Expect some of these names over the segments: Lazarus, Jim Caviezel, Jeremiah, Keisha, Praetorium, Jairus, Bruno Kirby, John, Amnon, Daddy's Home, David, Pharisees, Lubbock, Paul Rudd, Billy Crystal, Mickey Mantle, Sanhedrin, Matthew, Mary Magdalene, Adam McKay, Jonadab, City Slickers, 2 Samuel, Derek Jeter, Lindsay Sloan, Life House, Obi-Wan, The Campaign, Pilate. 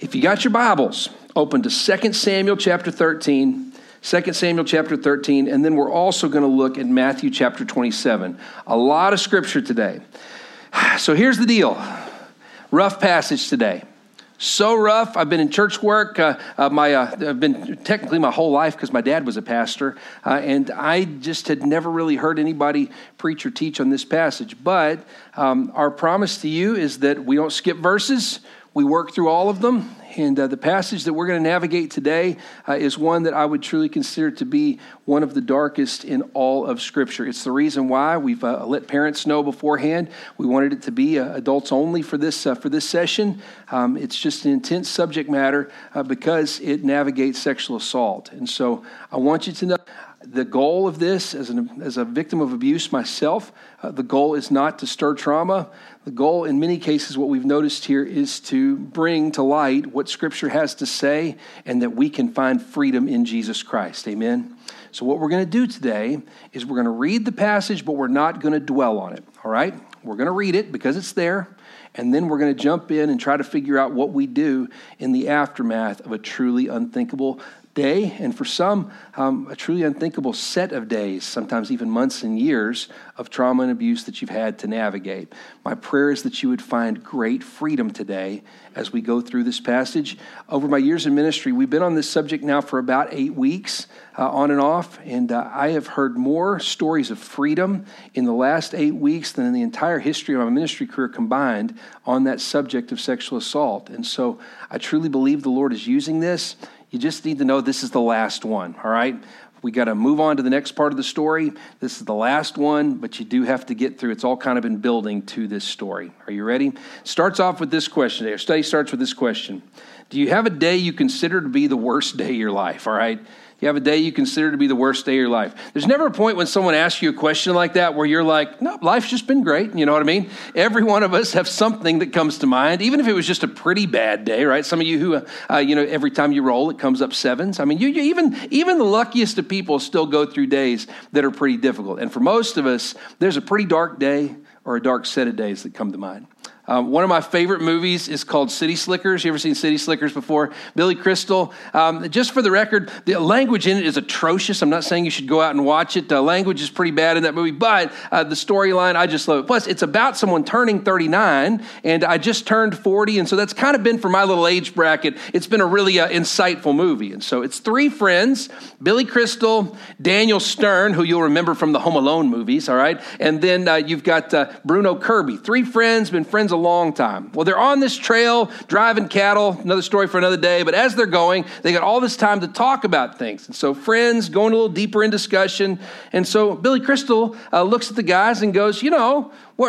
If you got your Bibles, open to 2 Samuel chapter 13, 2 Samuel chapter 13, and then we're also going to look at Matthew chapter 27. A lot of scripture today. So here's the deal. Rough passage today. So rough. I've been in church work. I've been technically my whole life because my dad was a pastor, and I just had never really heard anybody preach or teach on this passage. But our promise to you is that we don't skip verses. We work through all of them. And the passage that we're going to navigate today is one that I would truly consider to be one of the darkest in all of Scripture. It's the reason why we've let parents know beforehand. We wanted it to be adults only for this session. It's just an intense subject matter because it navigates sexual assault. And so I want you to know the goal of this, as a victim of abuse myself, the goal is not to stir trauma. The goal, in many cases, what we've noticed here is to bring to light what Scripture has to say and that we can find freedom in Jesus Christ. Amen? So what we're going to do today is we're going to read the passage, but we're not going to dwell on it, all right? We're going to read it because it's there, and then we're going to jump in and try to figure out what we do in the aftermath of a truly unthinkable day, and for some, a truly unthinkable set of days, sometimes even months and years of trauma and abuse that you've had to navigate. My prayer is that you would find great freedom today as we go through this passage. Over my years in ministry, we've been on this subject now for about 8 weeks, on and off, and I have heard more stories of freedom in the last 8 weeks than in the entire history of my ministry career combined on that subject of sexual assault. And so I truly believe the Lord is using this. You just need to know this is the last one, all right? We got to move on to the next part of the story. This is the last one, but you do have to get through. It's all kind of been building to this story. Are you ready? Starts off with this question. Our study starts with this question. Do you have a day you consider to be the worst day of your life, all right? You have a day you consider to be the worst day of your life. There's never a point when someone asks you a question like that where you're like, no, life's just been great. You know what I mean? Every one of us have something that comes to mind, even if it was just a pretty bad day, right? Some of you who, every time you roll, it comes up sevens. I mean, you even the luckiest of people still go through days that are pretty difficult. And for most of us, there's a pretty dark day or a dark set of days that come to mind. One of my favorite movies is called City Slickers. You ever seen City Slickers before? Billy Crystal. Just for the record, the language in it is atrocious. I'm not saying you should go out and watch it. The language is pretty bad in that movie, but the storyline, I just love it. Plus, it's about someone turning 39, and I just turned 40, and so that's kind of been for my little age bracket. It's been a really insightful movie. And so it's three friends, Billy Crystal, Daniel Stern, who you'll remember from the Home Alone movies, all right? And then you've got Bruno Kirby. Three friends, been friends a long time. Well, they're on this trail driving cattle, another story for another day, but as they're going, they got all this time to talk about things. And so friends going a little deeper in discussion. And so Billy Crystal looks at the guys and goes, or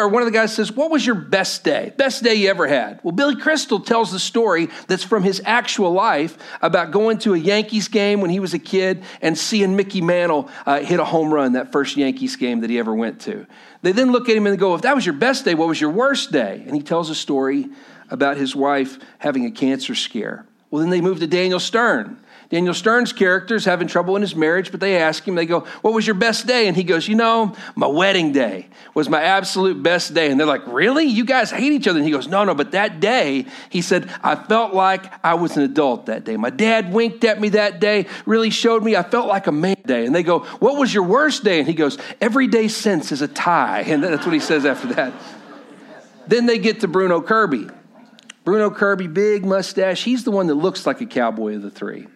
one of the guys says, what was your best day you ever had? Well, Billy Crystal tells the story that's from his actual life about going to a Yankees game when he was a kid and seeing Mickey Mantle hit a home run that first Yankees game that he ever went to. They then look at him and go, if that was your best day, what was your worst day? And he tells a story about his wife having a cancer scare. Well, then they move to Daniel Stern. Daniel Stern's character is having trouble in his marriage, but they ask him, they go, what was your best day? And he goes, my wedding day was my absolute best day. And they're like, really? You guys hate each other? And he goes, no, but that day, he said, I felt like I was an adult that day. My dad winked at me that day, really showed me I felt like a man day. And they go, what was your worst day? And he goes, every day since is a tie. And that's what he says after that. Then they get to Bruno Kirby. Bruno Kirby, big mustache. He's the one that looks like a cowboy of the three.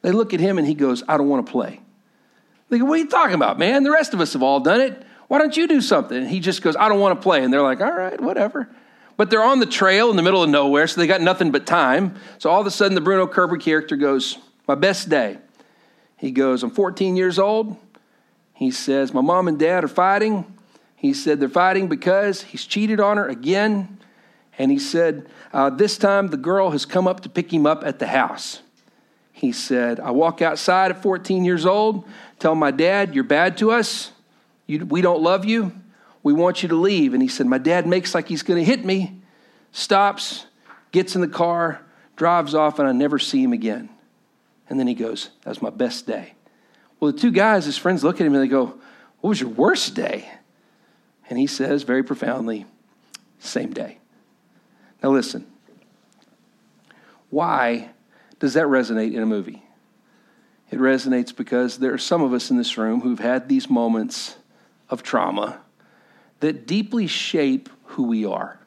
They look at him and he goes, I don't want to play. They go, what are you talking about, man? The rest of us have all done it. Why don't you do something? And he just goes, I don't want to play. And they're like, all right, whatever. But they're on the trail in the middle of nowhere, so they got nothing but time. So all of a sudden, the Bruno Kirby character goes, my best day. He goes, I'm 14 years old. He says, my mom and dad are fighting. He said, they're fighting because he's cheated on her again. And he said, this time the girl has come up to pick him up at the house. He said, I walk outside at 14 years old, tell my dad, you're bad to us. We don't love you. We want you to leave. And he said, my dad makes like he's going to hit me, stops, gets in the car, drives off, and I never see him again. And then he goes, that was my best day. Well, the two guys, his friends, look at him and they go, what was your worst day? And he says very profoundly, same day. Now listen, Why does that resonate in a movie? It resonates because there are some of us in this room who've had these moments of trauma that deeply shape who we are.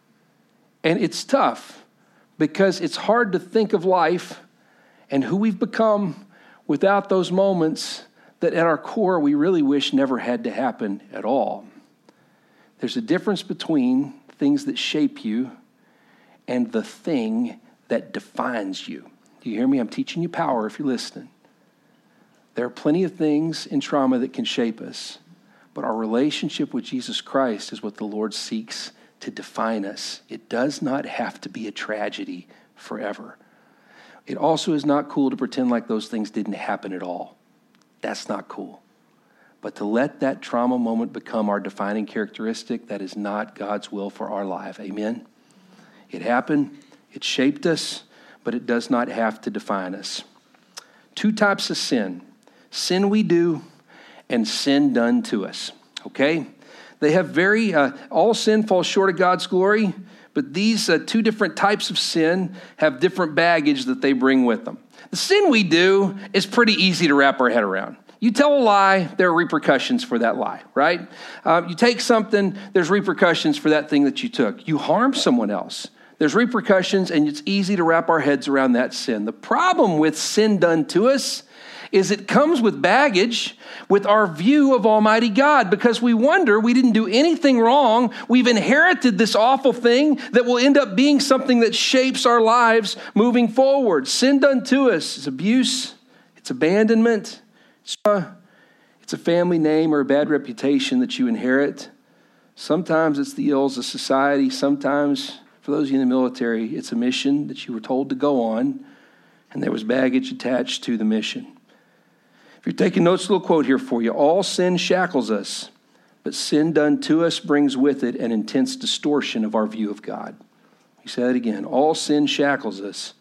And it's tough because it's hard to think of life and who we've become without those moments that at our core we really wish never had to happen at all. There's a difference between things that shape you and the thing that defines you. Do you hear me? I'm teaching you power if you're listening. There are plenty of things in trauma that can shape us, but our relationship with Jesus Christ is what the Lord seeks to define us. It does not have to be a tragedy forever. It also is not cool to pretend like those things didn't happen at all. That's not cool. But to let that trauma moment become our defining characteristic, that is not God's will for our life. Amen? It happened, it shaped us, but it does not have to define us. Two types of sin. Sin we do and sin done to us, okay? They have all sin falls short of God's glory, but these two different types of sin have different baggage that they bring with them. The sin we do is pretty easy to wrap our head around. You tell a lie, there are repercussions for that lie, right? You take something, there's repercussions for that thing that you took. You harm someone else. There's repercussions, and it's easy to wrap our heads around that sin. The problem with sin done to us is it comes with baggage with our view of Almighty God, because we wonder we didn't do anything wrong. We've inherited this awful thing that will end up being something that shapes our lives moving forward. Sin done to us is abuse, it's abandonment, it's a family name or a bad reputation that you inherit. Sometimes it's the ills of society. Sometimes, for those of you in the military, it's a mission that you were told to go on, and there was baggage attached to the mission. If you're taking notes, a little quote here for you. All sin shackles us, but sin done to us brings with it an intense distortion of our view of God. We say that again. All sin shackles us,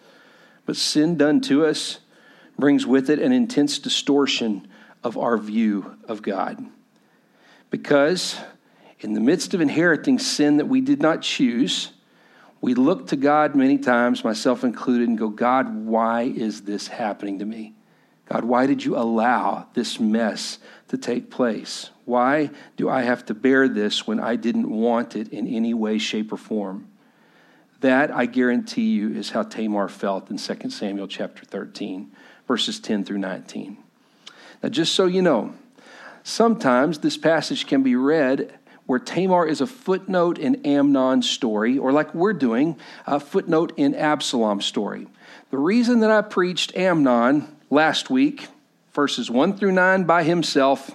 but sin done to us brings with it an intense distortion of our view of God. Because in the midst of inheriting sin that we did not choose, we look to God many times, myself included, and go, God, why is this happening to me? God, why did you allow this mess to take place? Why do I have to bear this when I didn't want it in any way, shape, or form? That, I guarantee you, is how Tamar felt in 2 Samuel chapter 13, verses 10 through 19. Now, just so you know, sometimes this passage can be read where Tamar is a footnote in Amnon's story, or like we're doing, a footnote in Absalom's story. The reason that I preached Amnon last week, verses 1 through 9 by himself,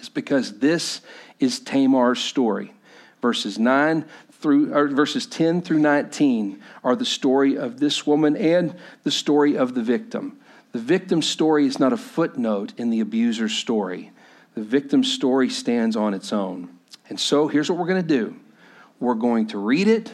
is because this is Tamar's story. Verses 10 through 19 are the story of this woman and the story of the victim. The victim's story is not a footnote in the abuser's story. The victim's story stands on its own. And so here's what we're going to do. We're going to read it.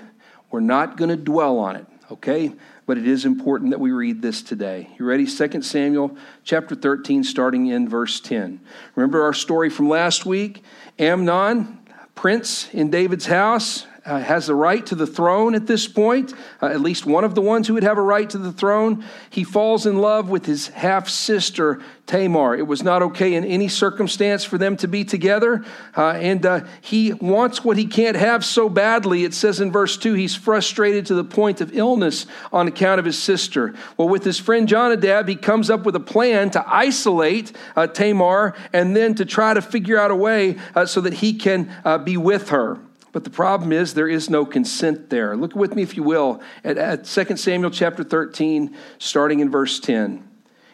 We're not going to dwell on it, okay? But it is important that we read this today. You ready? 2 Samuel chapter 13, starting in verse 10. Remember our story from last week? Amnon, prince in David's house, has the right to the throne at this point, at least one of the ones who would have a right to the throne. He falls in love with his half-sister, Tamar. It was not okay in any circumstance for them to be together. And he wants what he can't have so badly. It says in verse 2, he's frustrated to the point of illness on account of his sister. Well, with his friend Jonadab, he comes up with a plan to isolate Tamar and then to try to figure out a way so that he can be with her. But the problem is there is no consent there. Look with me, if you will, at 2 Samuel chapter 13, starting in verse 10.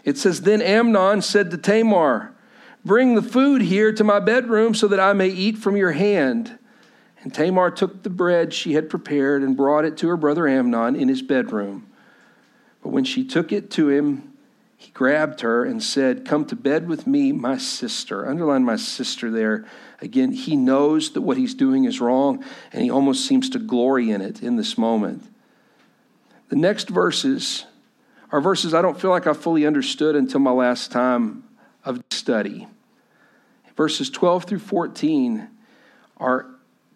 It says, Then Amnon said to Tamar, Bring the food here to my bedroom so that I may eat from your hand. And Tamar took the bread she had prepared and brought it to her brother Amnon in his bedroom. But when she took it to him, he grabbed her and said, Come to bed with me, my sister. Underline my sister there. Again, he knows that what he's doing is wrong, and he almost seems to glory in it in this moment. The next verses are verses I don't feel like I fully understood until my last time of study. Verses 12 through 14 are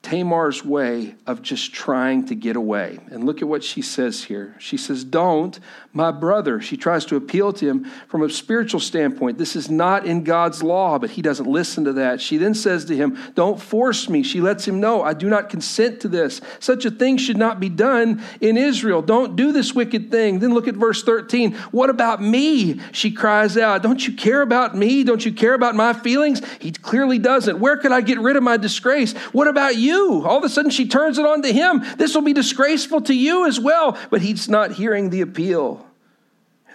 Tamar's way of just trying to get away. And look at what she says here. She says, "Don't, my brother." She tries to appeal to him from a spiritual standpoint. This is not in God's law, but he doesn't listen to that. She then says to him, "Don't force me." She lets him know, "I do not consent to this. Such a thing should not be done in Israel. Don't do this wicked thing." Then look at verse 13. "What about me?" She cries out. "Don't you care about me? Don't you care about my feelings?" He clearly doesn't. "Where could I get rid of my disgrace? What about you?" All of a sudden, she turns it on to him. "This will be disgraceful to you as well." But he's not hearing the appeal.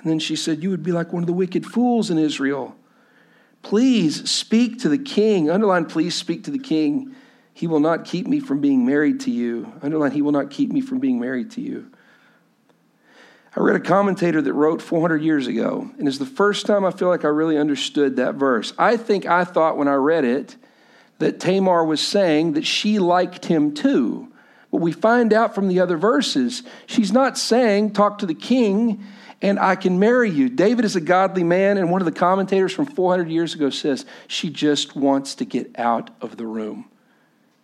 And then she said, "You would be like one of the wicked fools in Israel. Please speak to the king." Underline, "please speak to the king. He will not keep me from being married to you." Underline, "he will not keep me from being married to you." I read a commentator that wrote 400 years ago, and it's the first time I feel like I really understood that verse. I think I thought when I read it, that Tamar was saying that she liked him too. But we find out from the other verses, she's not saying, "Talk to the king and I can marry you." David is a godly man, and one of the commentators from 400 years ago says, she just wants to get out of the room.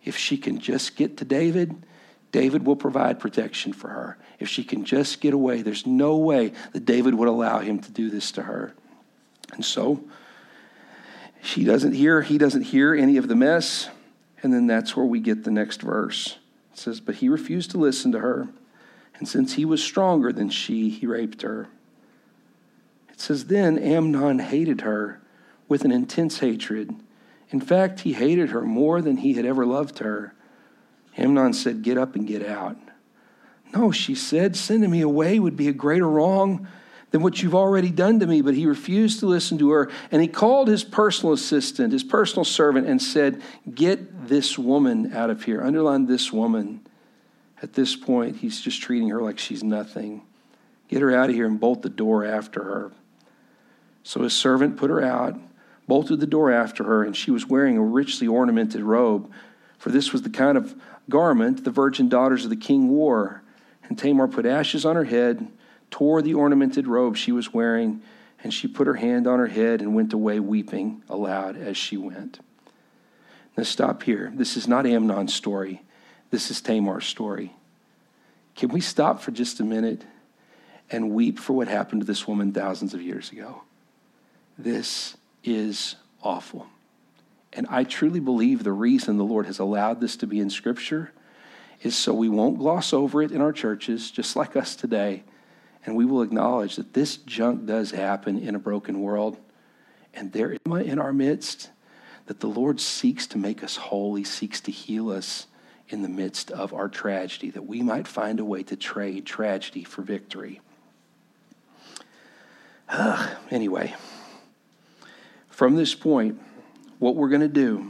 If she can just get to David, David will provide protection for her. If she can just get away, there's no way that David would allow him to do this to her. And so, she doesn't hear, he doesn't hear any of the mess. And then that's where we get the next verse. It says, "But he refused to listen to her. And since he was stronger than she, he raped her." It says, "Then Amnon hated her with an intense hatred. In fact, he hated her more than he had ever loved her. Amnon said, 'Get up and get out.' 'No,' she said, 'sending me away would be a greater wrong than what you've already done to me.' But he refused to listen to her. And he called his personal assistant, his personal servant, and said, 'Get this woman out of here.'" Underline "this woman." At this point, he's just treating her like she's nothing. "Get her out of here and bolt the door after her." So his servant put her out, bolted the door after her, and she was wearing a richly ornamented robe, for this was the kind of garment the virgin daughters of the king wore. And Tamar put ashes on her head, tore the ornamented robe she was wearing, and she put her hand on her head and went away weeping aloud as she went. Now stop here. This is not Amnon's story. This is Tamar's story. Can we stop for just a minute and weep for what happened to this woman thousands of years ago? This is awful. And I truly believe the reason the Lord has allowed this to be in Scripture is so we won't gloss over it in our churches, just like us today. And we will acknowledge that this junk does happen in a broken world. And there is in our midst that the Lord seeks to make us whole. He seeks to heal us in the midst of our tragedy, that we might find a way to trade tragedy for victory. Anyway, from this point, what we're going to do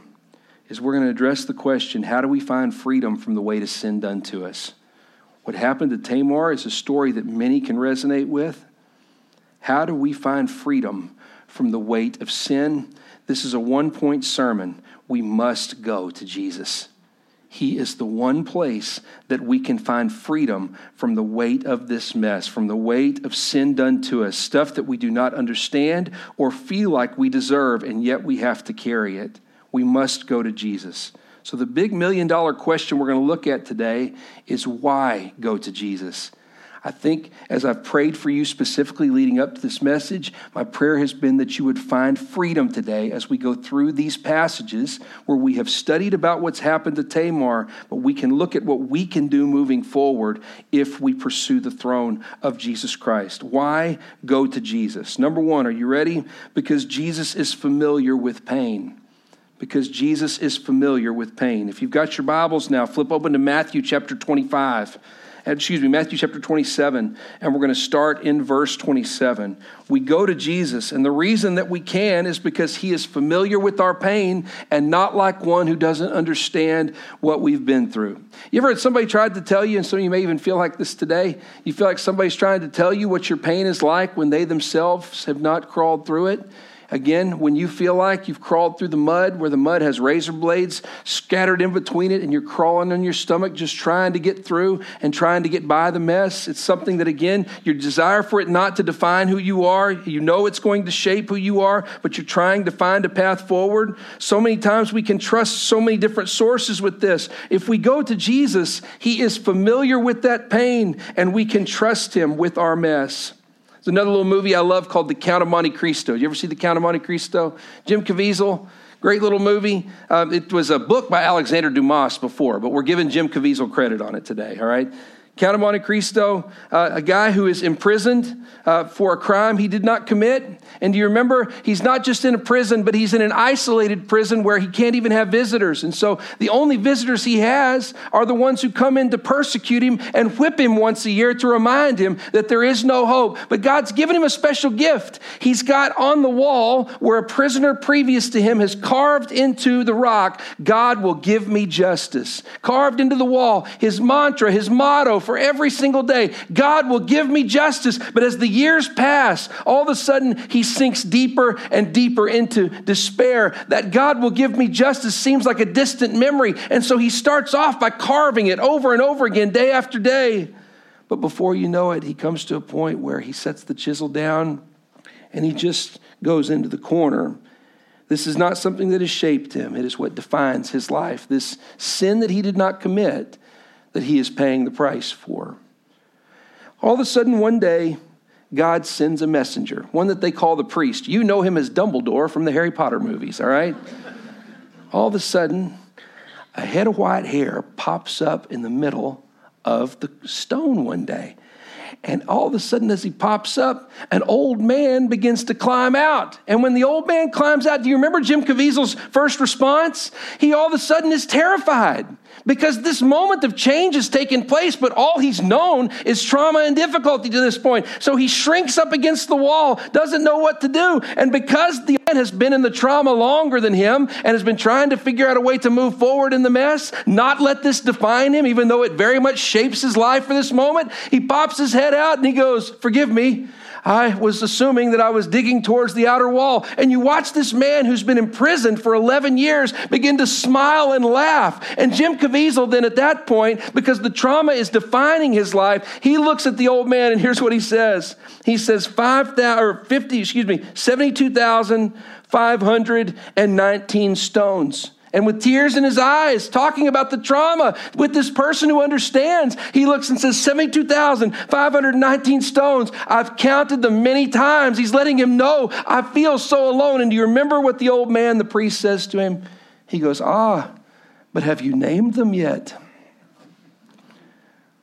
is we're going to address the question, how do we find freedom from the weight of sin done to us? What happened to Tamar is a story that many can resonate with. How do we find freedom from the weight of sin? This is a one-point sermon. We must go to Jesus. He is the one place that we can find freedom from the weight of this mess, from the weight of sin done to us, stuff that we do not understand or feel like we deserve, and yet we have to carry it. We must go to Jesus. So the big million-dollar question we're going to look at today is, why go to Jesus? I think as I've prayed for you specifically leading up to this message, my prayer has been that you would find freedom today as we go through these passages where we have studied about what's happened to Tamar, but we can look at what we can do moving forward if we pursue the throne of Jesus Christ. Why go to Jesus? Number one, are you ready? Because Jesus is familiar with pain. Because Jesus is familiar with pain. If you've got your Bibles now, flip open to Matthew chapter 27, and we're going to start in verse 27. We go to Jesus, and the reason that we can is because he is familiar with our pain and not like one who doesn't understand what we've been through. You ever had somebody tried to tell you, and some of you may even feel like this today, you feel like somebody's trying to tell you what your pain is like when they themselves have not crawled through it? Again, when you feel like you've crawled through the mud where the mud has razor blades scattered in between it and you're crawling on your stomach just trying to get through and trying to get by the mess, it's something that, again, your desire for it not to define who you are, you know it's going to shape who you are, but you're trying to find a path forward. So many times we can trust so many different sources with this. If we go to Jesus, he is familiar with that pain and we can trust him with our mess. There's another little movie I love called The Count of Monte Cristo. You ever see The Count of Monte Cristo? Jim Caviezel, great little movie. It was a book by Alexander Dumas before, but we're giving Jim Caviezel credit on it today, all right? Count of Monte Cristo, a guy who is imprisoned for a crime he did not commit. And do you remember, he's not just in a prison, but he's in an isolated prison where he can't even have visitors. And so the only visitors he has are the ones who come in to persecute him and whip him once a year to remind him that there is no hope. But God's given him a special gift. He's got on the wall where a prisoner previous to him has carved into the rock, "God will give me justice." Carved into the wall, his mantra, his motto for every single day, "God will give me justice." But as the years pass, all of a sudden he sinks deeper and deeper into despair. That "God will give me justice" seems like a distant memory. And so he starts off by carving it over and over again, day after day. But before you know it, he comes to a point where he sets the chisel down and he just goes into the corner. This is not something that has shaped him. It is what defines his life. This sin that he did not commit that he is paying the price for. All of a sudden, one day, God sends a messenger, one that they call the priest. You know him as Dumbledore from the Harry Potter movies, all right? All of a sudden, a head of white hair pops up in the middle of the stone one day. And all of a sudden, as he pops up, an old man begins to climb out. And when the old man climbs out, do you remember Jim Caviezel's first response? He all of a sudden is terrified because this moment of change has taken place, but all he's known is trauma and difficulty to this point. So he shrinks up against the wall, doesn't know what to do. And because the man has been in the trauma longer than him and has been trying to figure out a way to move forward in the mess, not let this define him, even though it very much shapes his life for this moment, he pops his head out and he goes, "Forgive me. I was assuming that I was digging towards the outer wall." And you watch this man who's been imprisoned for 11 years begin to smile and laugh. And Jim Caviezel then at that point, because the trauma is defining his life, he looks at the old man and here's what he says. He says 72,519 stones. And with tears in his eyes, talking about the trauma with this person who understands, he looks and says, 72,519 stones. I've counted them many times. He's letting him know, I feel so alone. And do you remember what the old man, the priest, says to him? He goes, but have you named them yet?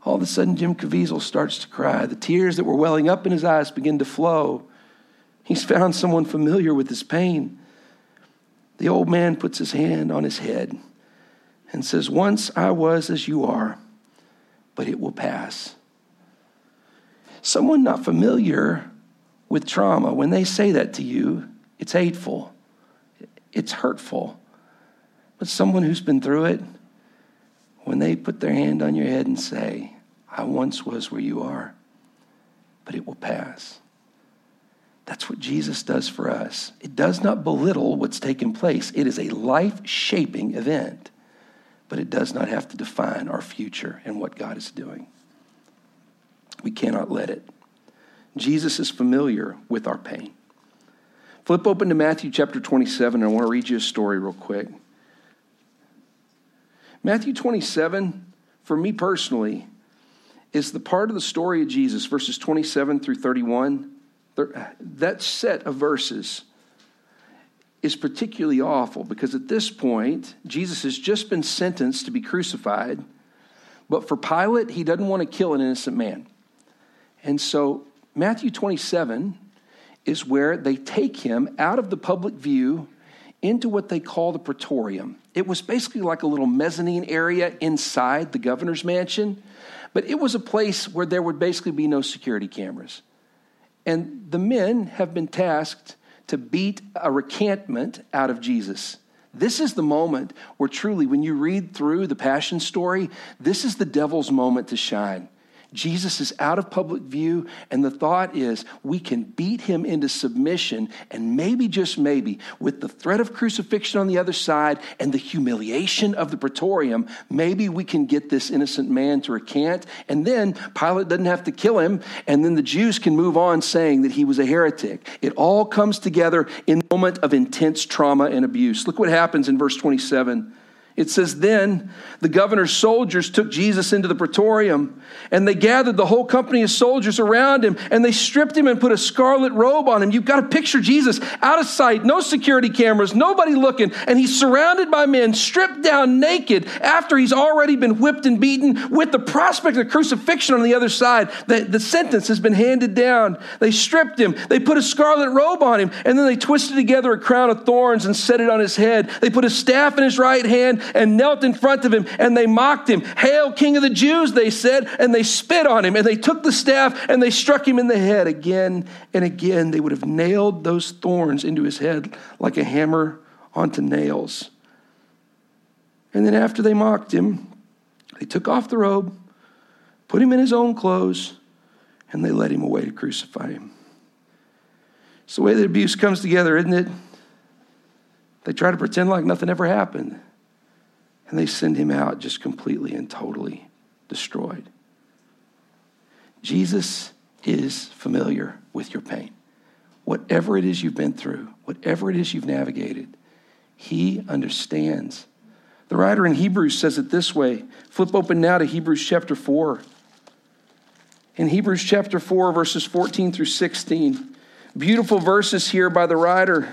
All of a sudden, Jim Caviezel starts to cry. The tears that were welling up in his eyes begin to flow. He's found someone familiar with his pain. The old man puts his hand on his head and says, "Once I was as you are, but it will pass." Someone not familiar with trauma, when they say that to you, it's hateful, it's hurtful. But someone who's been through it, when they put their hand on your head and say, "I once was where you are, but it will pass." That's what Jesus does for us. It does not belittle what's taken place. It is a life-shaping event, but it does not have to define our future and what God is doing. We cannot let it. Jesus is familiar with our pain. Flip open to Matthew chapter 27, and I want to read you a story real quick. Matthew 27, for me personally, is the part of the story of Jesus, verses 27 through 31, that set of verses is particularly awful because at this point, Jesus has just been sentenced to be crucified, but for Pilate, he doesn't want to kill an innocent man. And so Matthew 27 is where they take him out of the public view into what they call the Praetorium. It was basically like a little mezzanine area inside the governor's mansion, but it was a place where there would basically be no security cameras. And the men have been tasked to beat a recantment out of Jesus. This is the moment where truly, when you read through the Passion story, this is the devil's moment to shine. Jesus is out of public view, and the thought is we can beat him into submission, and maybe, just maybe, with the threat of crucifixion on the other side and the humiliation of the praetorium, maybe we can get this innocent man to recant, and then Pilate doesn't have to kill him, and then the Jews can move on saying that he was a heretic. It all comes together in the moment of intense trauma and abuse. Look what happens in verse 27. It says, then the governor's soldiers took Jesus into the praetorium, and they gathered the whole company of soldiers around him, and they stripped him and put a scarlet robe on him. You've got to picture Jesus out of sight, no security cameras, nobody looking, and he's surrounded by men, stripped down naked after he's already been whipped and beaten with the prospect of crucifixion on the other side. The sentence has been handed down. They stripped him. They put a scarlet robe on him, and then they twisted together a crown of thorns and set it on his head. They put a staff in his right hand and knelt in front of him, and they mocked him. Hail, King of the Jews, they said, and they spit on him, and they took the staff, and they struck him in the head. Again and again, they would have nailed those thorns into his head like a hammer onto nails. And then after they mocked him, they took off the robe, put him in his own clothes, and they led him away to crucify him. It's the way that abuse comes together, isn't it? They try to pretend like nothing ever happened. And they send him out just completely and totally destroyed. Jesus is familiar with your pain. Whatever it is you've been through, whatever it is you've navigated, he understands. The writer in Hebrews says it this way. Flip open now to Hebrews chapter 4. In Hebrews chapter 4, verses 14 through 16, beautiful verses here by the writer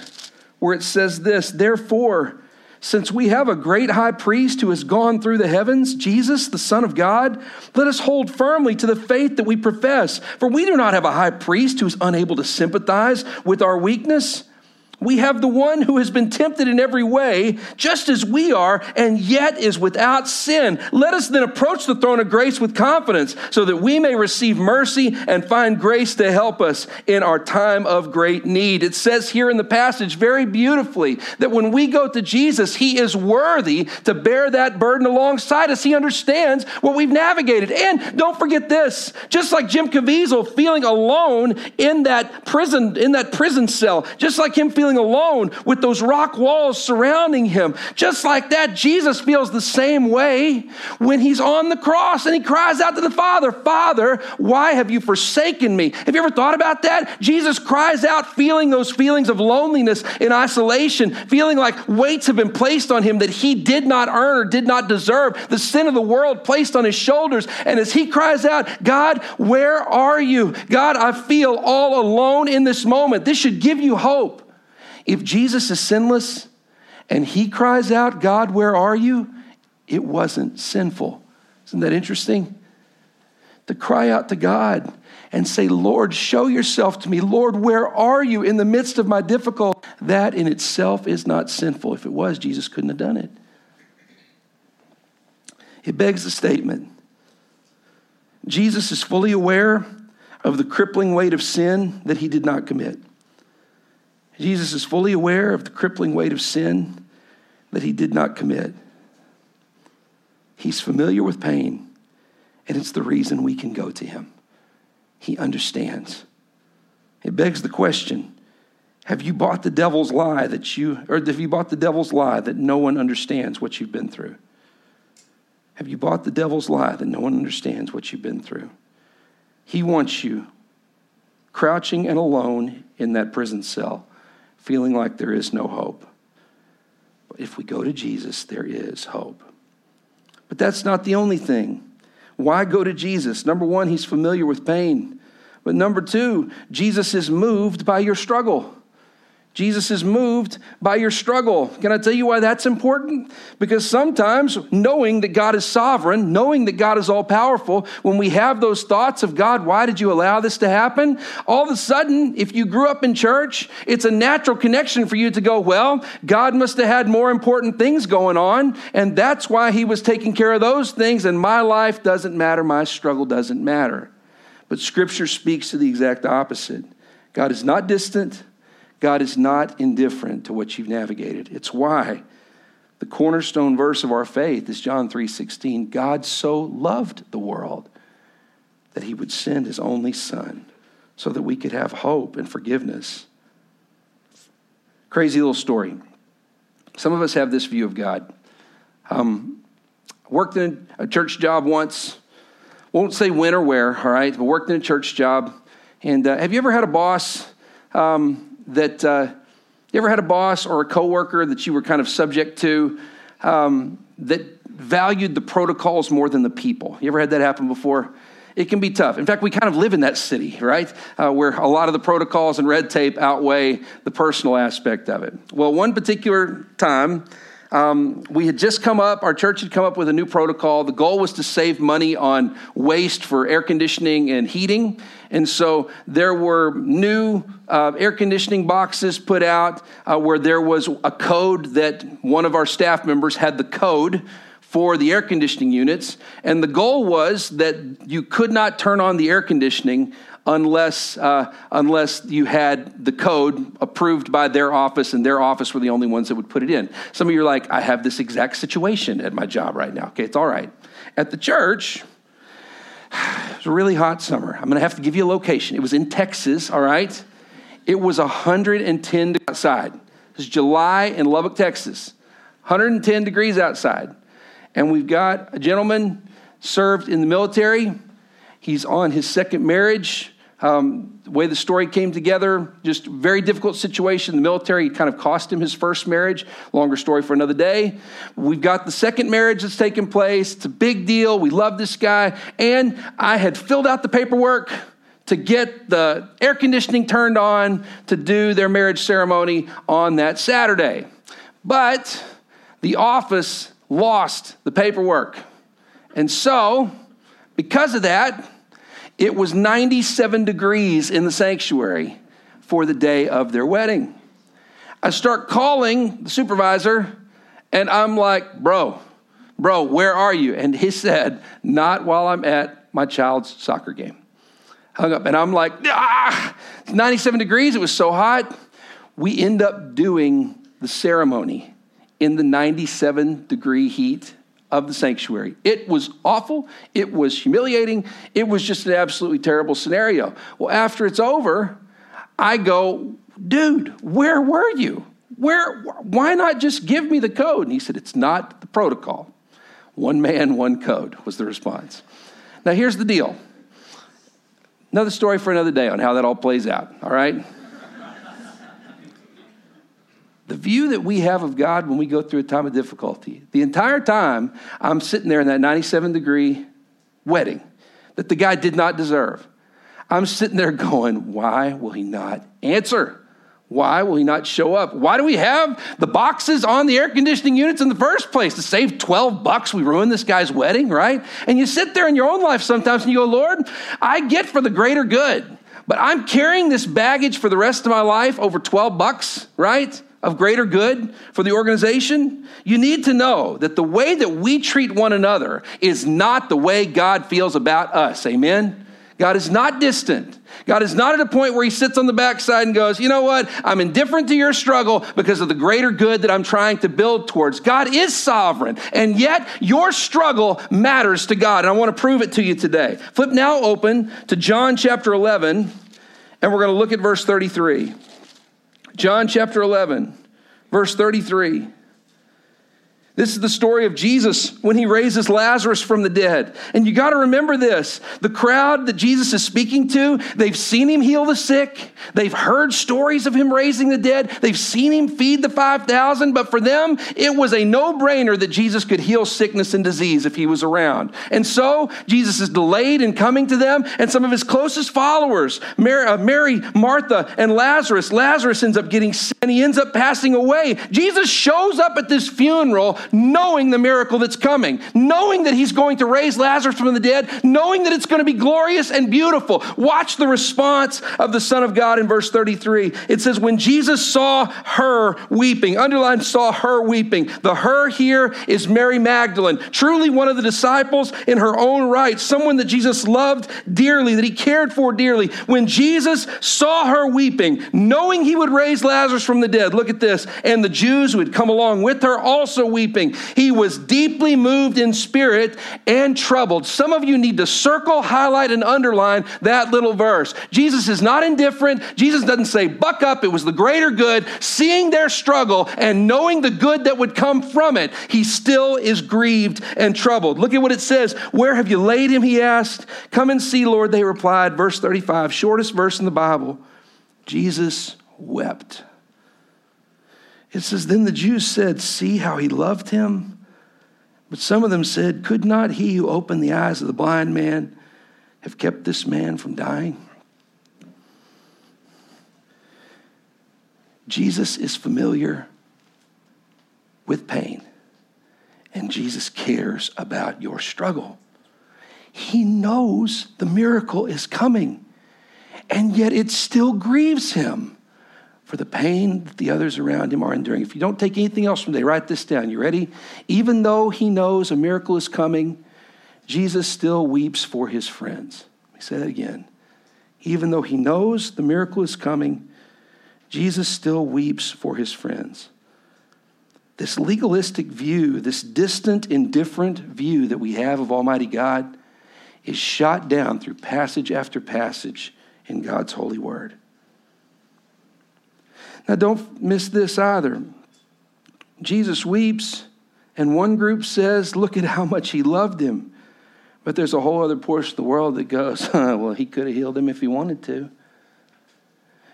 where it says this, therefore, since we have a great high priest who has gone through the heavens, Jesus, the Son of God, let us hold firmly to the faith that we profess. For we do not have a high priest who is unable to sympathize with our weakness. We have the one who has been tempted in every way, just as we are, and yet is without sin. Let us then approach the throne of grace with confidence, so that we may receive mercy and find grace to help us in our time of great need. It says here in the passage very beautifully that when we go to Jesus, he is worthy to bear that burden alongside us. He understands what we've navigated. And don't forget this, just like Jim Caviezel feeling alone in that prison cell, just like him feeling alone with those rock walls surrounding him. Just like that, Jesus feels the same way when he's on the cross and he cries out to the Father, Father, why have you forsaken me? Have you ever thought about that? Jesus cries out feeling those feelings of loneliness and isolation, feeling like weights have been placed on him that he did not earn or did not deserve, the sin of the world placed on his shoulders. And as he cries out, God, where are you? God, I feel all alone in this moment. This should give you hope. If Jesus is sinless and he cries out, God, where are you? It wasn't sinful. Isn't that interesting? To cry out to God and say, Lord, show yourself to me. Lord, where are you in the midst of my difficulty? That in itself is not sinful. If it was, Jesus couldn't have done it. It begs the statement. Jesus is fully aware of the crippling weight of sin that he did not commit. Jesus is fully aware of the crippling weight of sin that he did not commit. He's familiar with pain, and it's the reason we can go to him. He understands. It begs the question, have you bought the devil's lie that no one understands what you've been through? Have you bought the devil's lie that no one understands what you've been through? He wants you crouching and alone in that prison cell, feeling like there is no hope. But if we go to Jesus, there is hope. But that's not the only thing. Why go to Jesus? Number one, he's familiar with pain. But number two, Jesus is moved by your struggle. Jesus is moved by your struggle. Can I tell you why that's important? Because sometimes knowing that God is sovereign, knowing that God is all powerful, when we have those thoughts of God, why did you allow this to happen? All of a sudden, if you grew up in church, it's a natural connection for you to go, well, God must have had more important things going on, and that's why he was taking care of those things, and my life doesn't matter, my struggle doesn't matter. But Scripture speaks to the exact opposite. God is not distant. God is not indifferent to what you've navigated. It's why the cornerstone verse of our faith is John 3:16. God so loved the world that he would send his only son so that we could have hope and forgiveness. Crazy little story. Some of us have this view of God. Worked in a church job once. Won't say when or where, all right? But worked in a church job. And have you ever had a boss you ever had a boss or a coworker that you were kind of subject to that valued the protocols more than the people? You ever had that happen before? It can be tough. In fact, we kind of live in that city, right? Where a lot of the protocols and red tape outweigh the personal aspect of it. Well, one particular time, we had just come up, our church had come up with a new protocol. The goal was to save money on waste for air conditioning and heating. And so there were new air conditioning boxes put out where there was a code that one of our staff members had the code for the air conditioning units. And the goal was that you could not turn on the air conditioning unless you had the code approved by their office, and their office were the only ones that would put it in. Some of you are like, I have this exact situation at my job right now. Okay, it's all right. At the church, it was a really hot summer. I'm going to have to give you a location. It was in Texas, all right? It was 110 degrees outside. It was July in Lubbock, Texas. 110 degrees outside. And we've got a gentleman served in the military. He's on his second marriage. The way the story came together, just very difficult situation. The military kind of cost him his first marriage. Longer story for another day. We've got the second marriage that's taken place. It's a big deal. We love this guy. And I had filled out the paperwork to get the air conditioning turned on to do their marriage ceremony on that Saturday. But the office lost the paperwork. And so, because of that, it was 97 degrees in the sanctuary for the day of their wedding. I start calling the supervisor, and I'm like, bro, where are you? And he said, not while I'm at my child's soccer game. Hung up, and I'm like, it's 97 degrees, it was so hot. We end up doing the ceremony in the 97 degree heat of the sanctuary. It was awful. It was humiliating. It was just an absolutely terrible scenario. Well, after it's over, I go, dude, where were you? Why not just give me the code? And he said, it's not the protocol. One man, one code was the response. Now, here's the deal. Another story for another day on how that all plays out, all right? The view that we have of God when we go through a time of difficulty. The entire time I'm sitting there in that 97 degree wedding that the guy did not deserve. I'm sitting there going, why will he not answer? Why will he not show up? Why do we have the boxes on the air conditioning units in the first place? To save $12, we ruin this guy's wedding, right? And you sit there in your own life sometimes and you go, Lord, I get for the greater good, but I'm carrying this baggage for the rest of my life over $12, right? Of greater good for the organization. You need to know that the way that we treat one another is not the way God feels about us. Amen? God is not distant. God is not at a point where he sits on the backside and goes, you know what? I'm indifferent to your struggle because of the greater good that I'm trying to build towards. God is sovereign, and yet your struggle matters to God, and I want to prove it to you today. Flip now open to John chapter 11, and we're going to look at verse 33. John chapter 11, verse 33. This is the story of Jesus when he raises Lazarus from the dead. And you got to remember this. The crowd that Jesus is speaking to, they've seen him heal the sick. They've heard stories of him raising the dead. They've seen him feed the 5,000. But for them, it was a no-brainer that Jesus could heal sickness and disease if he was around. And so Jesus is delayed in coming to them. And some of his closest followers, Mary, Martha, and Lazarus ends up getting sick and he ends up passing away. Jesus shows up at this funeral knowing the miracle that's coming, knowing that he's going to raise Lazarus from the dead, knowing that it's going to be glorious and beautiful. Watch the response of the Son of God in verse 33. It says, when Jesus saw her weeping, underline saw her weeping. The her here is Mary Magdalene, truly one of the disciples in her own right, someone that Jesus loved dearly, that he cared for dearly. When Jesus saw her weeping, knowing he would raise Lazarus from the dead, look at this, and the Jews who had come along with her also weeping, weeping. He was deeply moved in spirit and troubled. Some of you need to circle, highlight, and underline that little verse. Jesus is not indifferent. Jesus doesn't say, buck up, it was the greater good. Seeing their struggle and knowing the good that would come from it, he still is grieved and troubled. Look at what it says. Where have you laid him, he asked. Come and see, Lord, they replied. Verse 35, shortest verse in the Bible. Jesus wept. It says, then the Jews said, see how he loved him? But some of them said, could not he who opened the eyes of the blind man have kept this man from dying? Jesus is familiar with pain, and Jesus cares about your struggle. He knows the miracle is coming, and yet it still grieves him for the pain that the others around him are enduring. If you don't take anything else from today, write this down. You ready? Even though he knows a miracle is coming, Jesus still weeps for his friends. Let me say that again. Even though he knows the miracle is coming, Jesus still weeps for his friends. This legalistic view, this distant, indifferent view that we have of Almighty God is shot down through passage after passage in God's holy word. Now, don't miss this either. Jesus weeps, and one group says, look at how much he loved him. But there's a whole other portion of the world that goes, well, he could have healed him if he wanted to.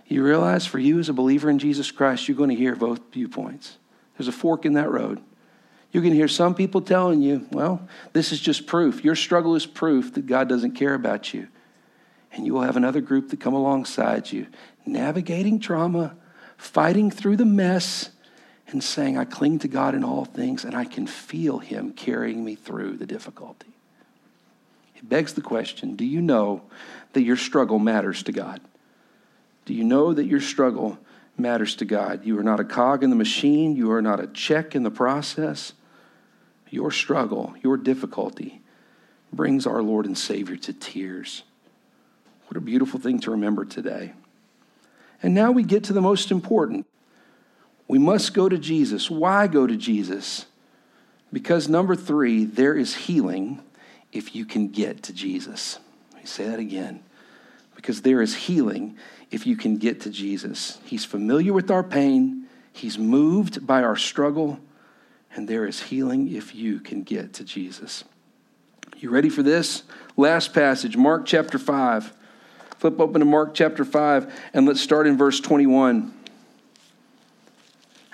You realize for you as a believer in Jesus Christ, you're going to hear both viewpoints. There's a fork in that road. You're going to hear some people telling you, well, this is just proof. Your struggle is proof that God doesn't care about you. And you will have another group that come alongside you, navigating trauma, fighting through the mess, and saying, I cling to God in all things, and I can feel him carrying me through the difficulty. It begs the question, do you know that your struggle matters to God? Do you know that your struggle matters to God? You are not a cog in the machine. You are not a check in the process. Your struggle, your difficulty brings our Lord and Savior to tears. What a beautiful thing to remember today. And now we get to the most important. We must go to Jesus. Why go to Jesus? Because number 3, there is healing if you can get to Jesus. Let me say that again. Because there is healing if you can get to Jesus. He's familiar with our pain. He's moved by our struggle. And there is healing if you can get to Jesus. You ready for this? Last passage, Mark chapter 5. Flip open to Mark chapter 5, and let's start in verse 21.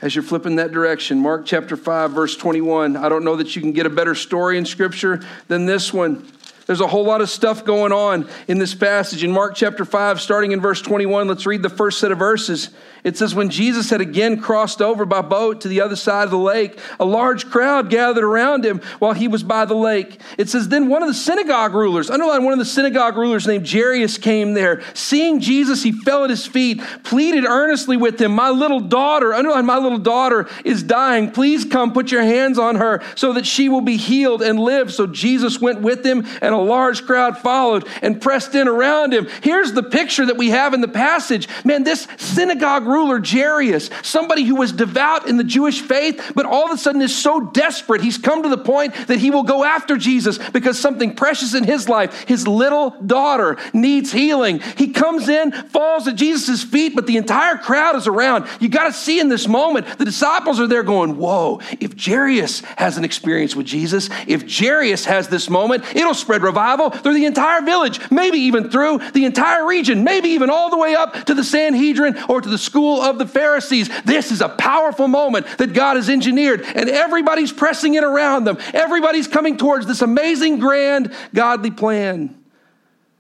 As you're flipping that direction, Mark chapter 5, verse 21. I don't know that you can get a better story in Scripture than this one. There's a whole lot of stuff going on in this passage. In Mark chapter 5, starting in verse 21, let's read the first set of verses. It says, when Jesus had again crossed over by boat to the other side of the lake, a large crowd gathered around him while he was by the lake. It says, then one of the synagogue rulers, underline one of the synagogue rulers named Jairus came there. Seeing Jesus, he fell at his feet, pleaded earnestly with him, my little daughter, underline my little daughter is dying. Please come put your hands on her so that she will be healed and live. So Jesus went with him, and a large crowd followed and pressed in around him. Here's the picture that we have in the passage. Man, this synagogue ruler, Jairus, somebody who was devout in the Jewish faith, but all of a sudden is so desperate, he's come to the point that he will go after Jesus because something precious in his life, his little daughter, needs healing. He comes in, falls at Jesus' feet, but the entire crowd is around. You got to see in this moment, the disciples are there going, whoa, if Jairus has an experience with Jesus, if Jairus has this moment, it'll spread revival through the entire village, maybe even through the entire region, maybe even all the way up to the Sanhedrin or to the school of the Pharisees. This is a powerful moment that God has engineered, and everybody's pressing it around them. Everybody's coming towards this amazing, grand, godly plan.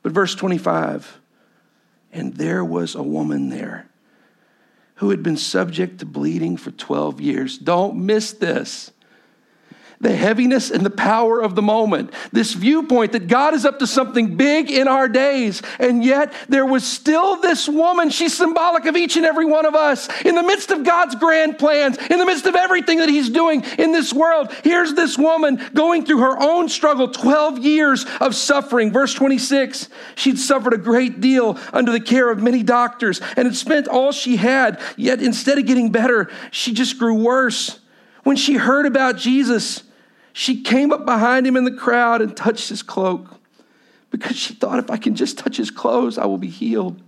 But verse 25, and there was a woman there who had been subject to bleeding for 12 years. Don't miss this. The heaviness and the power of the moment. This viewpoint that God is up to something big in our days. And yet there was still this woman. She's symbolic of each and every one of us. In the midst of God's grand plans, in the midst of everything that he's doing in this world, here's this woman going through her own struggle, 12 years of suffering. Verse 26, she'd suffered a great deal under the care of many doctors and had spent all she had. Yet instead of getting better, she just grew worse. When she heard about Jesus, she came up behind him in the crowd and touched his cloak, because she thought, if I can just touch his clothes, I will be healed.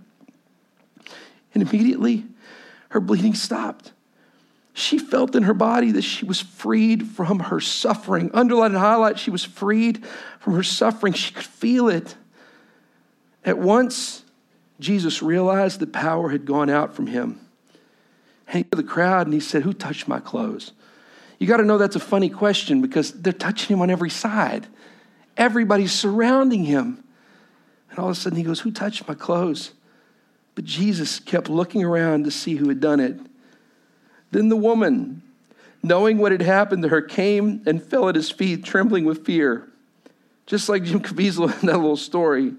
And immediately her bleeding stopped. She felt in her body that she was freed from her suffering. Underline and highlight, she was freed from her suffering. She could feel it. At once, Jesus realized the power had gone out from him. And he looked at the crowd and he said, "Who touched my clothes?" You got to know that's a funny question, because they're touching him on every side. Everybody's surrounding him. And all of a sudden he goes, "Who touched my clothes?" But Jesus kept looking around to see who had done it. Then the woman, knowing what had happened to her, came and fell at his feet, trembling with fear. Just like Jim Caviezel in that little story.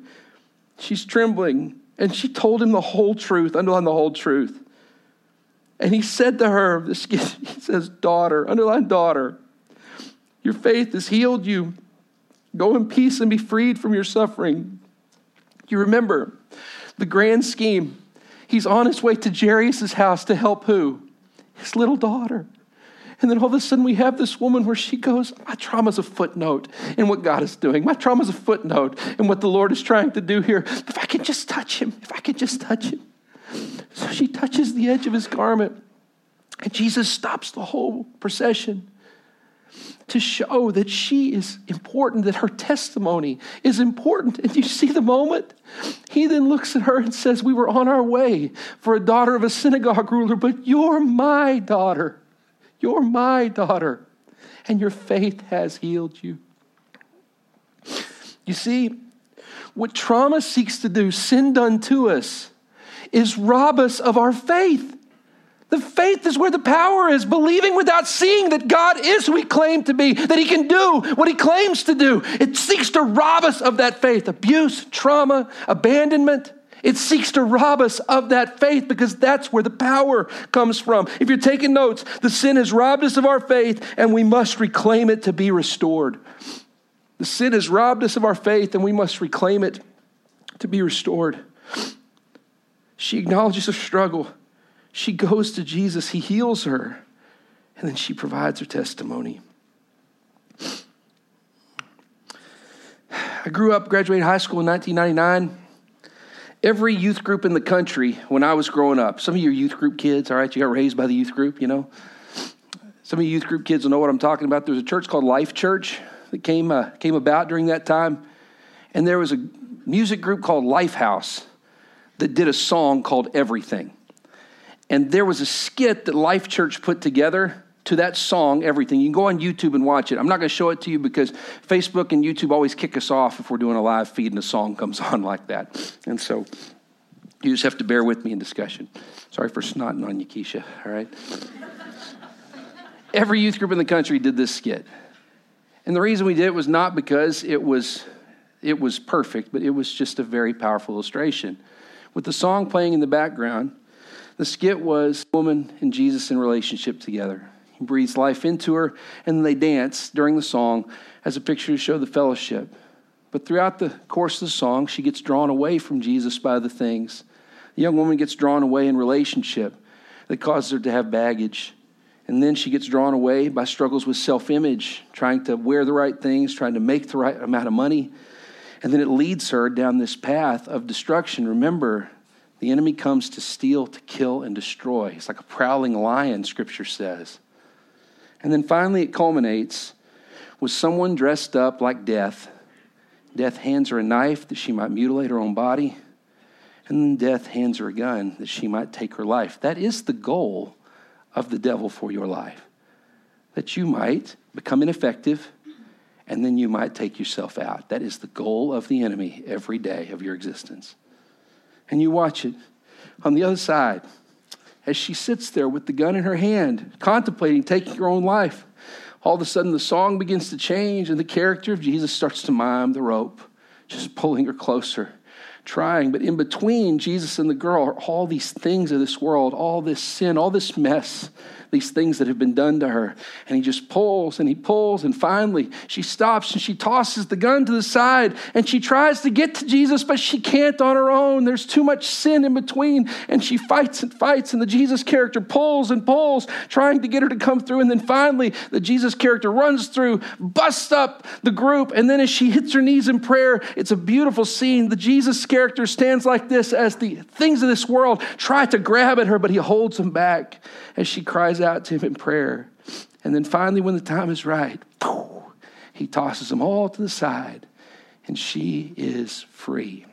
She's trembling. And she told him the whole truth, underline the whole truth. And he said to her, he says, "Daughter," underline daughter, "your faith has healed you. Go in peace and be freed from your suffering." You remember the grand scheme. He's on his way to Jairus' house to help who? His little daughter. And then all of a sudden we have this woman where she goes, my trauma's a footnote in what God is doing. My trauma's a footnote in what the Lord is trying to do here. If I can just touch him, if I can just touch him. So she touches the edge of his garment, and Jesus stops the whole procession to show that she is important, that her testimony is important. And you see the moment? He then looks at her and says, "We were on our way for a daughter of a synagogue ruler, but you're my daughter. You're my daughter, and your faith has healed you." You see, what trauma seeks to do, sin done to us, is rob us of our faith. The faith is where the power is, believing without seeing that God is who he claimed to be, that he can do what he claims to do. It seeks to rob us of that faith. Abuse, trauma, abandonment. It seeks to rob us of that faith, because that's where the power comes from. If you're taking notes, the sin has robbed us of our faith, and we must reclaim it to be restored. The sin has robbed us of our faith, and we must reclaim it to be restored. She acknowledges her struggle. She goes to Jesus. He heals her. And then she provides her testimony. I grew up, graduated high school in 1999. Every youth group in the country when I was growing up, some of you are youth group kids, all right? You got raised by the youth group, you know? Some of you youth group kids will know what I'm talking about. There was a church called Life Church that came about during that time. And there was a music group called Life House that did a song called Everything. And there was a skit that Life Church put together to that song, Everything. You can go on YouTube and watch it. I'm not going to show it to you because Facebook and YouTube always kick us off if we're doing a live feed and a song comes on like that. And so you just have to bear with me in discussion. Sorry for snotting on you, Keisha, all right? Every youth group in the country did this skit. And the reason we did it was not because it was perfect, but it was just a very powerful illustration. With the song playing in the background, the skit was a woman and Jesus in relationship together. He breathes life into her, and they dance during the song as a picture to show the fellowship. But throughout the course of the song, she gets drawn away from Jesus by the things. The young woman gets drawn away in relationship that causes her to have baggage. And then she gets drawn away by struggles with self-image, trying to wear the right things, trying to make the right amount of money. And then it leads her down this path of destruction. Remember, the enemy comes to steal, to kill, and destroy. It's like a prowling lion, Scripture says. And then finally it culminates with someone dressed up like death. Death hands her a knife that she might mutilate her own body. And then death hands her a gun that she might take her life. That is the goal of the devil for your life. That you might become ineffective, and then you might take yourself out. That is the goal of the enemy every day of your existence. And you watch it on the other side. As she sits there with the gun in her hand, contemplating taking her own life, all of a sudden the song begins to change and the character of Jesus starts to mime the rope, just pulling her closer trying. But in between Jesus and the girl are all these things of this world, all this sin, all this mess, these things that have been done to her. And he just pulls and he pulls, and finally she stops and she tosses the gun to the side and she tries to get to Jesus, but she can't on her own. There's too much sin in between, and she fights and fights, and the Jesus character pulls and pulls, trying to get her to come through. And then finally the Jesus character runs through, busts up the group, and then as she hits her knees in prayer, it's a beautiful scene. The Jesus character stands like this as the things of this world try to grab at her, but he holds them back as she cries out to him in prayer. And then finally, when the time is right, he tosses them all to the side and she is free.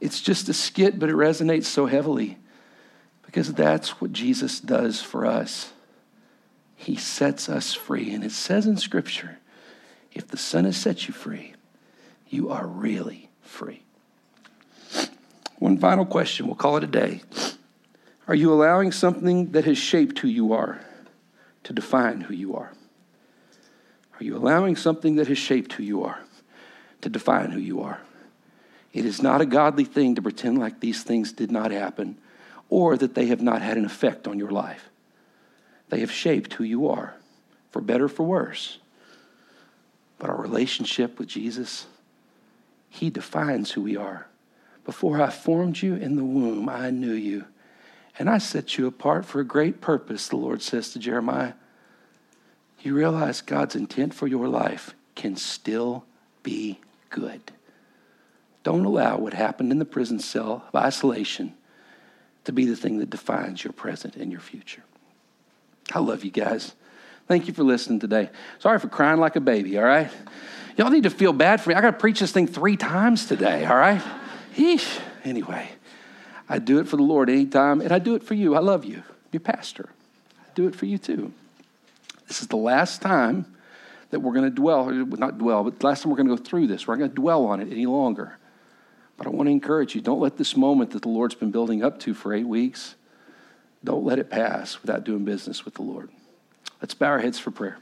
It's just a skit, but it resonates so heavily because that's what Jesus does for us. He sets us free. And it says in Scripture, if the Son has set you free, you are really free. One final question, we'll call it a day. Are you allowing something that has shaped who you are to define who you are? Are you allowing something that has shaped who you are to define who you are? It is not a godly thing to pretend like these things did not happen or that they have not had an effect on your life. They have shaped who you are, for better, for worse. But our relationship with Jesus, he defines who we are. Before I formed you in the womb, I knew you. And I set you apart for a great purpose, the Lord says to Jeremiah. You realize God's intent for your life can still be good. Don't allow what happened in the prison cell of isolation to be the thing that defines your present and your future. I love you guys. Thank you for listening today. Sorry for crying like a baby, all right? Y'all need to feel bad for me. I got to preach this thing 3 times today, all right? Yeesh. Anyway. I do it for the Lord anytime, and I do it for you. I love you. I'm your pastor. I do it for you too. This is the last time that we're going to we're going to go through this. We're not going to dwell on it any longer. But I want to encourage you, don't let this moment that the Lord's been building up to for 8 weeks, don't let it pass without doing business with the Lord. Let's bow our heads for prayer.